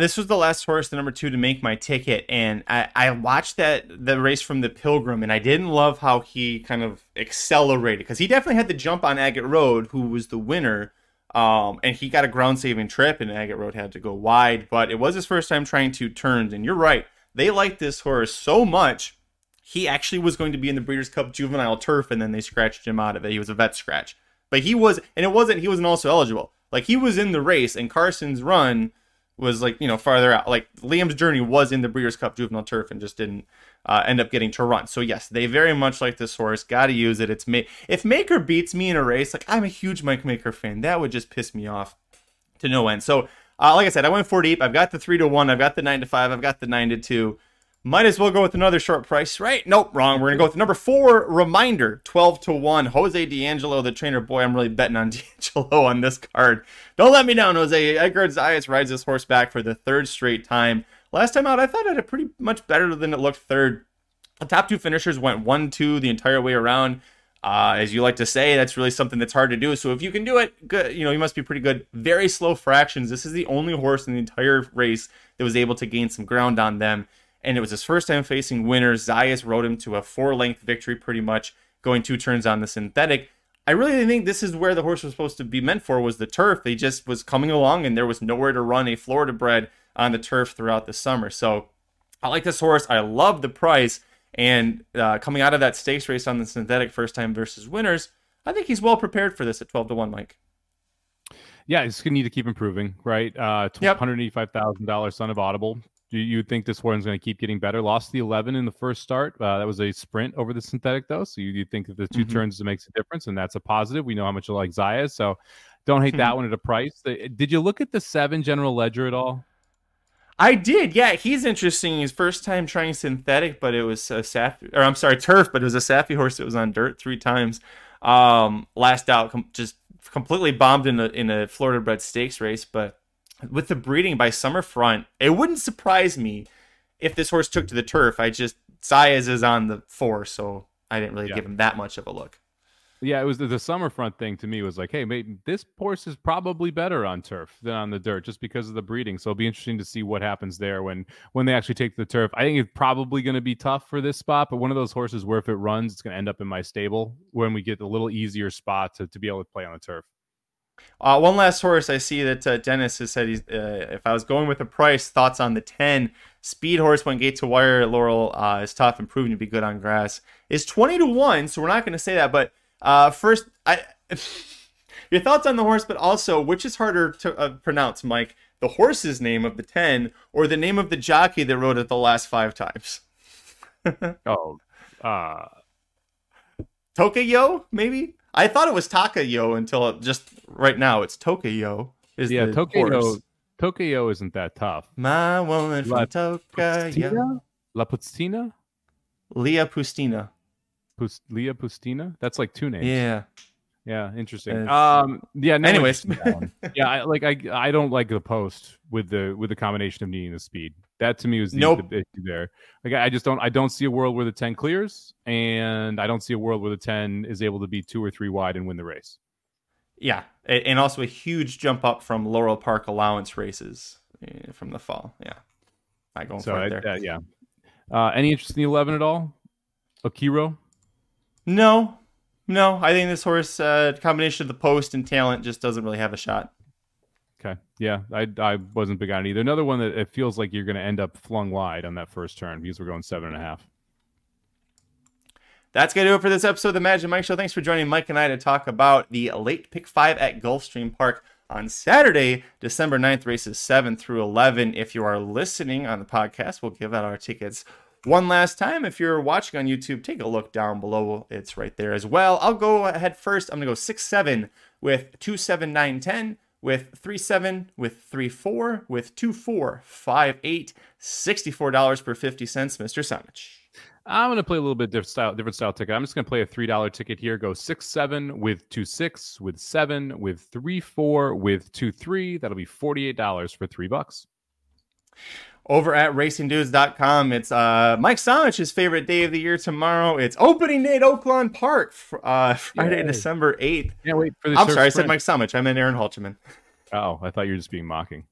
This was the last horse, the number 2, to make my ticket, and I watched the race from the Pilgrim, and I didn't love how he kind of accelerated, because he definitely had the jump on Agate Road, who was the winner, and he got a ground-saving trip, and Agate Road had to go wide, but it was his first time trying 2 turns, and you're right, they liked this horse so much, he actually was going to be in the Breeders' Cup Juvenile Turf, and then they scratched him out of it. He was a vet scratch, but he wasn't also eligible. Like, he was in the race, and Carson's run was like, you know, farther out. Like, Liam's Journey was in the Breeders' Cup Juvenile Turf and just didn't end up getting to run. So yes, they very much like this horse. Got to use it. It's if Maker beats me in a race, like, I'm a huge Mike Maker fan. That would just piss me off to no end. So like I said, I went 4 deep. I've got the 3-1. I've got the 9-5. I've got the 9-2. Might as well go with another short price, right? Nope, wrong. We're going to go with number 4, Reminder, 12-1. Jose D'Angelo, the trainer. Boy, I'm really betting on D'Angelo on this card. Don't let me down, Jose. Edgar Zayas rides this horse back for the third straight time. Last time out, I thought it had pretty much better than it looked third. The top two finishers went 1-2 the entire way around. As you like to say, that's really something that's hard to do. So if you can do it, good. You know, you must be pretty good. Very slow fractions. This is the only horse in the entire race that was able to gain some ground on them. And it was his first time facing winners. Zayas rode him to a 4-length victory, pretty much, going 2 turns on the synthetic. I really think this is where the horse was supposed to be meant for, was the turf. He just was coming along, and there was nowhere to run a Florida bred on the turf throughout the summer. So I like this horse. I love the price. And coming out of that stakes race on the synthetic first time versus winners, I think he's well prepared for this at 12-1, Mike. Yeah, he's going to need to keep improving, right? $185,000 son of Audible. Do you think this one's going to keep getting better? Lost the 11 in the first start. That was a sprint over the synthetic, though. So you think that the 2 turns makes a difference, and that's a positive. We know how much you like Zayas, so don't hate that one at a price. Did you look at the 7 General Ledger at all? I did, yeah. He's interesting. His first time trying synthetic, but it was a turf, but it was a Saffy horse that was on dirt 3 times. Last out, just completely bombed in a Florida bred stakes race. But with the breeding by Summerfront, it wouldn't surprise me if this horse took to the turf. Saez is on the 4, so I didn't really give him that much of a look. Yeah, it was the Summerfront thing to me was like, hey, mate, this horse is probably better on turf than on the dirt just because of the breeding. So it'll be interesting to see what happens there when they actually take the turf. I think it's probably going to be tough for this spot, but one of those horses where if it runs, it's going to end up in my stable when we get a little easier spot to be able to play on the turf. One last horse I see that Dennis has said, if I was going with a price, thoughts on the 10. Speed horse went gate to wire at Laurel is tough and proven to be good on grass. It's 20-1, so we're not going to say that, but first, your thoughts on the horse, but also which is harder to pronounce, Mike, the horse's name of the 10 or the name of the jockey that rode it the last 5 times? Tokayo, maybe? I thought it was Takayo until just right now. It's Tokayo. Tokayo isn't that tough. My woman from Tokayo. La Pustina? Leah Pustina. Leah Pustina? That's like 2 names. Yeah, interesting. Anyways. Yeah, I don't like the post with the combination of needing the speed. That to me was the issue there. Like I don't see a world where the 10 clears, and I don't see a world where the 10 is able to be 2 or 3 wide and win the race. Yeah, and also a huge jump up from Laurel Park allowance races from the fall. Yeah, not going for it there. Yeah. Any interest in the 11 at all? Akiro? No. I think this horse, combination of the post and talent, just doesn't really have a shot. Okay. Yeah, I wasn't big on it either. Another one that it feels like you're going to end up flung wide on that first turn because we're going 7.5. That's going to do it for this episode of the Magic Mike Show. Thanks for joining Mike and I to talk about the late pick 5 at Gulfstream Park on Saturday, December 9th, races 7-11. If you are listening on the podcast, we'll give out our tickets one last time. If you're watching on YouTube, take a look down below. It's right there as well. I'll go ahead first. I'm going to go 6-7 with 2-7-9-10, with 3-7, with 3-4, with 2-4-5-8, $64.50, Mr. Samich. I'm going to play a little bit different style ticket. I'm just going to play a $3 ticket here. Go 6-7 with 2-6, with 7, with 3-4, with 2-3. That'll be $48 for $3. Over at RacingDudes.com, it's Mike Samich's favorite day of the year tomorrow. It's opening day at Oaklawn Park, Friday, December 8th. Can't wait for the I said Mike Samich. I meant Aaron Halterman. Oh, I thought you were just being mocking.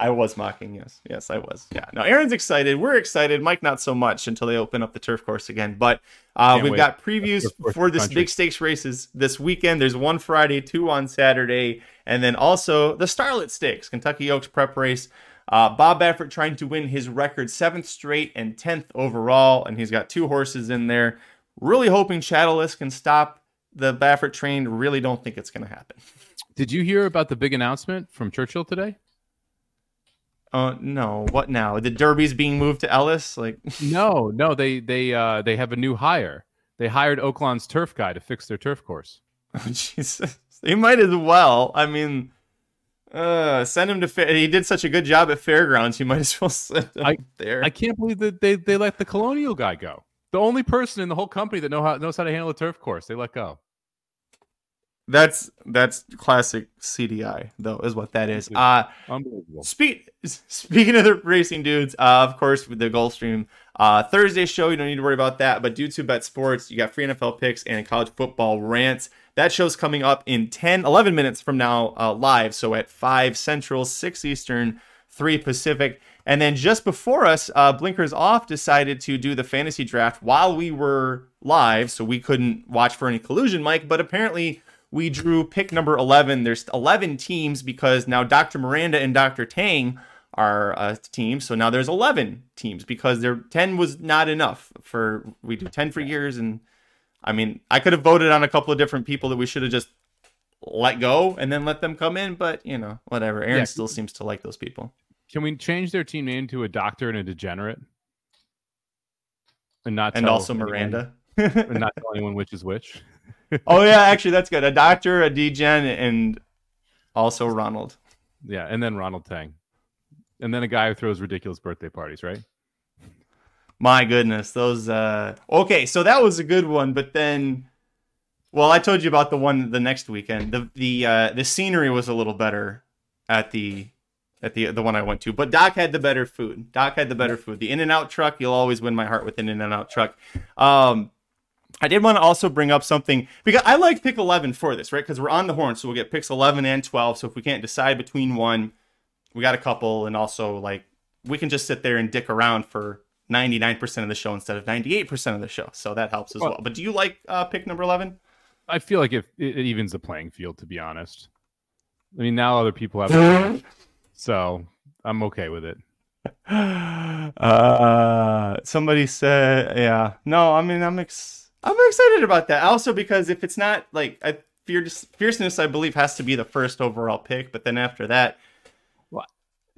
I was mocking, yes. Yes, I was. Yeah. Now, Aaron's excited. We're excited. Mike, not so much until they open up the turf course again. But we've got previews for this big stakes races this weekend. There's one Friday, 2 on Saturday, and then also the Starlet Stakes, Kentucky Oaks Prep Race. Bob Baffert trying to win his record 7th straight and 10th overall, and he's got 2 horses in there. Really hoping Catalytic can stop the Baffert train. Really don't think it's going to happen. Did you hear about the big announcement from Churchill today? No. What now? The Derby's being moved to Ellis? No. They have a new hire. They hired Oaklawn's turf guy to fix their turf course. Jesus, they might as well. I mean. Send him to he did such a good job at Fairgrounds, you might as well send him there. I can't believe that they let the Colonial guy go. The only person in the whole company that knows how to handle a turf course, they let go. That's classic CDI, though, is what that is. Unbelievable. Speaking of the racing dudes, of course, with the Gulfstream Thursday show, you don't need to worry about that. But due to Bet Sports, you got free NFL picks and college football rants. That show's coming up in 11 minutes from now, live. So at 5 Central, 6 Eastern, 3 Pacific. And then just before us, Blinkers Off decided to do the fantasy draft while we were live. So we couldn't watch for any collusion, Mike. But apparently we drew pick number 11. There's 11 teams because now Dr. Miranda and Dr. Tang are a team. So now there's 11 teams because 10 was not enough. We do 10 for years. And I mean, I could have voted on a couple of different people that we should have just let go and then let them come in. But, you know, whatever. Aaron still seems to like those people. Can we change their team name to a doctor and a degenerate? And also Miranda. And not tell anyone which is which. Oh, yeah, actually, that's good. A doctor, a degen, and also Ronald. Yeah, and then Ronald Tang. And then a guy who throws ridiculous birthday parties, right? My goodness, those... Okay, so that was a good one, but then... Well, I told you about the one the next weekend. The scenery was a little better at the one I went to, but Doc had the better food. The In-N-Out truck, you'll always win my heart with an In-N-Out truck. I did want to also bring up something because I like pick 11 for this, right? Because we're on the horn, so we'll get picks 11 and 12. So if we can't decide between one, we got a couple, and also like we can just sit there and dick around for 99% of the show instead of 98% of the show. So that helps as well. But do you like pick number 11? I feel like it evens the playing field, to be honest. I mean, now other people have. So I'm okay with it. Somebody said, yeah. No, I mean, I'm excited about that. Also, because if it's not like fierceness, I believe has to be the first overall pick. But then after that, well,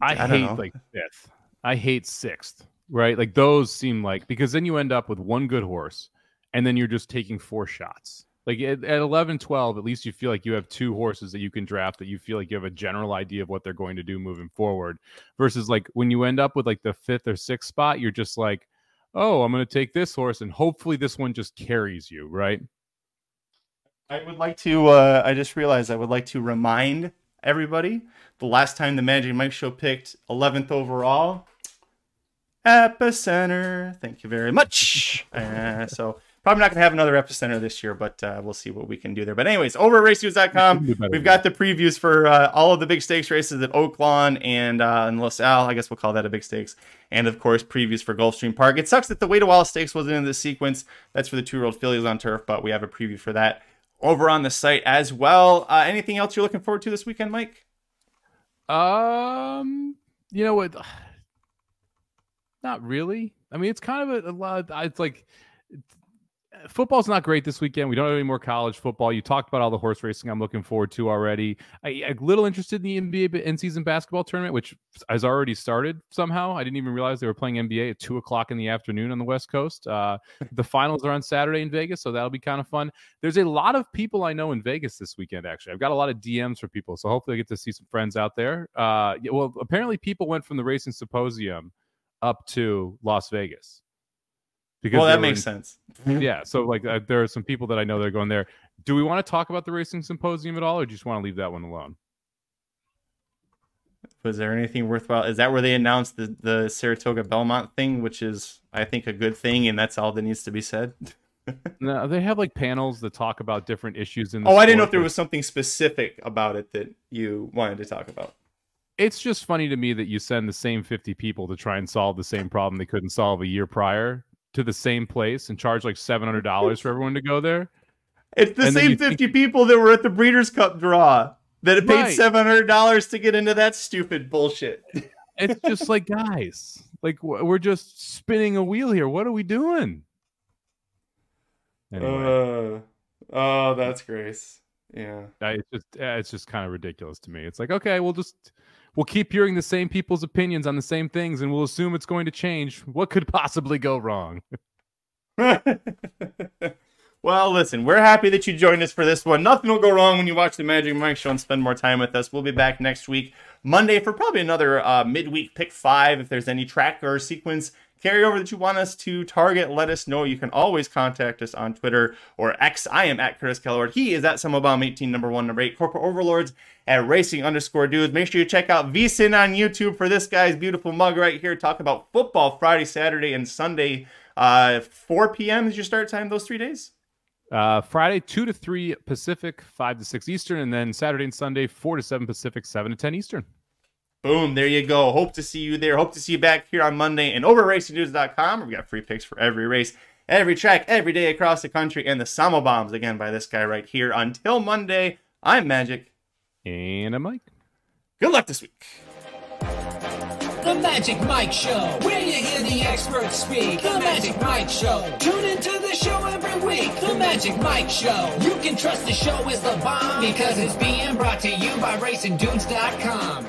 I hate like fifth. I hate sixth. Right? Like those seem like, because then you end up with one good horse, and then you're just taking four shots. Like at 11, 12, at least you feel like you have two horses that you can draft that you feel like you have a general idea of what they're going to do moving forward. Versus like when you end up with like the fifth or sixth spot, you're just like, oh, I'm going to take this horse and hopefully this one just carries you, right? I would like to, I just realized I would like to remind everybody the last time the Magic Mike Show picked 11th overall, Epicenter. Thank you very much. So... Probably not going to have another Epicenter this year, but we'll see what we can do there. But anyways, over at RacingDudes.com, we've got the previews for all of the big stakes races at Oaklawn and LaSalle. I guess we'll call that a big stakes. And, of course, previews for Gulfstream Park. It sucks that the Wait-A-While Stakes wasn't in this sequence. That's for the two-year-old fillies on turf, but we have a preview for that over on the site as well. Anything else you're looking forward to this weekend, Mike? You know what? Not really. I mean, it's kind of a lot. It's like... Football's not great this weekend. We don't have any more college football. You talked about all the horse racing I'm looking forward to already. I'm little interested in the NBA in-season basketball tournament, which has already started somehow. I didn't even realize they were playing NBA at 2 o'clock in the afternoon on the West Coast. The finals are on Saturday in Vegas, so that'll be kind of fun. There's a lot of people I know in Vegas this weekend, actually. I've got a lot of DMs for people, so hopefully I get to see some friends out there. Well, apparently people went from the Racing Symposium up to Las Vegas. Well, that makes sense. Yeah. So, like, there are some people that I know that are going there. Do we want to talk about the Racing Symposium at all, or do you just want to leave that one alone? Was there anything worthwhile? Is that where they announced the Saratoga Belmont thing, which is, I think, a good thing, and that's all that needs to be said? No, they have, like, panels that talk about different issues. I didn't know if there was something specific about it that you wanted to talk about. It's just funny to me that you send the same 50 people to try and solve the same problem they couldn't solve a year prior to the same place and charge like $700 for everyone to go there. It's the same 50 people that were at the Breeders' Cup draw that have paid $700 to get into that stupid bullshit. It's just like, guys, like we're just spinning a wheel here. What are we doing? Anyway. Oh, that's Grace. Yeah. It's just kind of ridiculous to me. It's like, okay, we'll keep hearing the same people's opinions on the same things, and we'll assume it's going to change. What could possibly go wrong? Well, Well, listen, we're happy that you joined us for this one. Nothing will go wrong when you watch the Magic Mike Show and spend more time with us. We'll be back next week, Monday, for probably another midweek pick five. If there's any track or sequence carryover that you want us to target, let us know. You can always contact us on Twitter or X. I am at Curtis Kellard. He is at SummerBomb18, number 1, number 8. Corporate Overlords at Racing_Dudes. Make sure you check out VSIN on YouTube for this guy's beautiful mug right here. Talk about football Friday, Saturday, and Sunday. 4 p.m. is your start time those 3 days? Friday 2 to 3 Pacific, 5 to 6 Eastern, and then Saturday and Sunday 4 to 7 Pacific, 7 to 10 Eastern. Boom, there you go. Hope to see you there. Hope to see you back here on Monday. And over at RacingDudes.com, we got free picks for every race, every track, every day across the country, and the Samo Bombs again by this guy right here. Until Monday, I'm Magic. And I'm Mike. Good luck this week. The Magic Mike Show, where you hear the experts speak. The Magic Mike Show. Tune into the show every week. The Magic Mike Show. You can trust the show is the bomb because it's being brought to you by RacingDudes.com.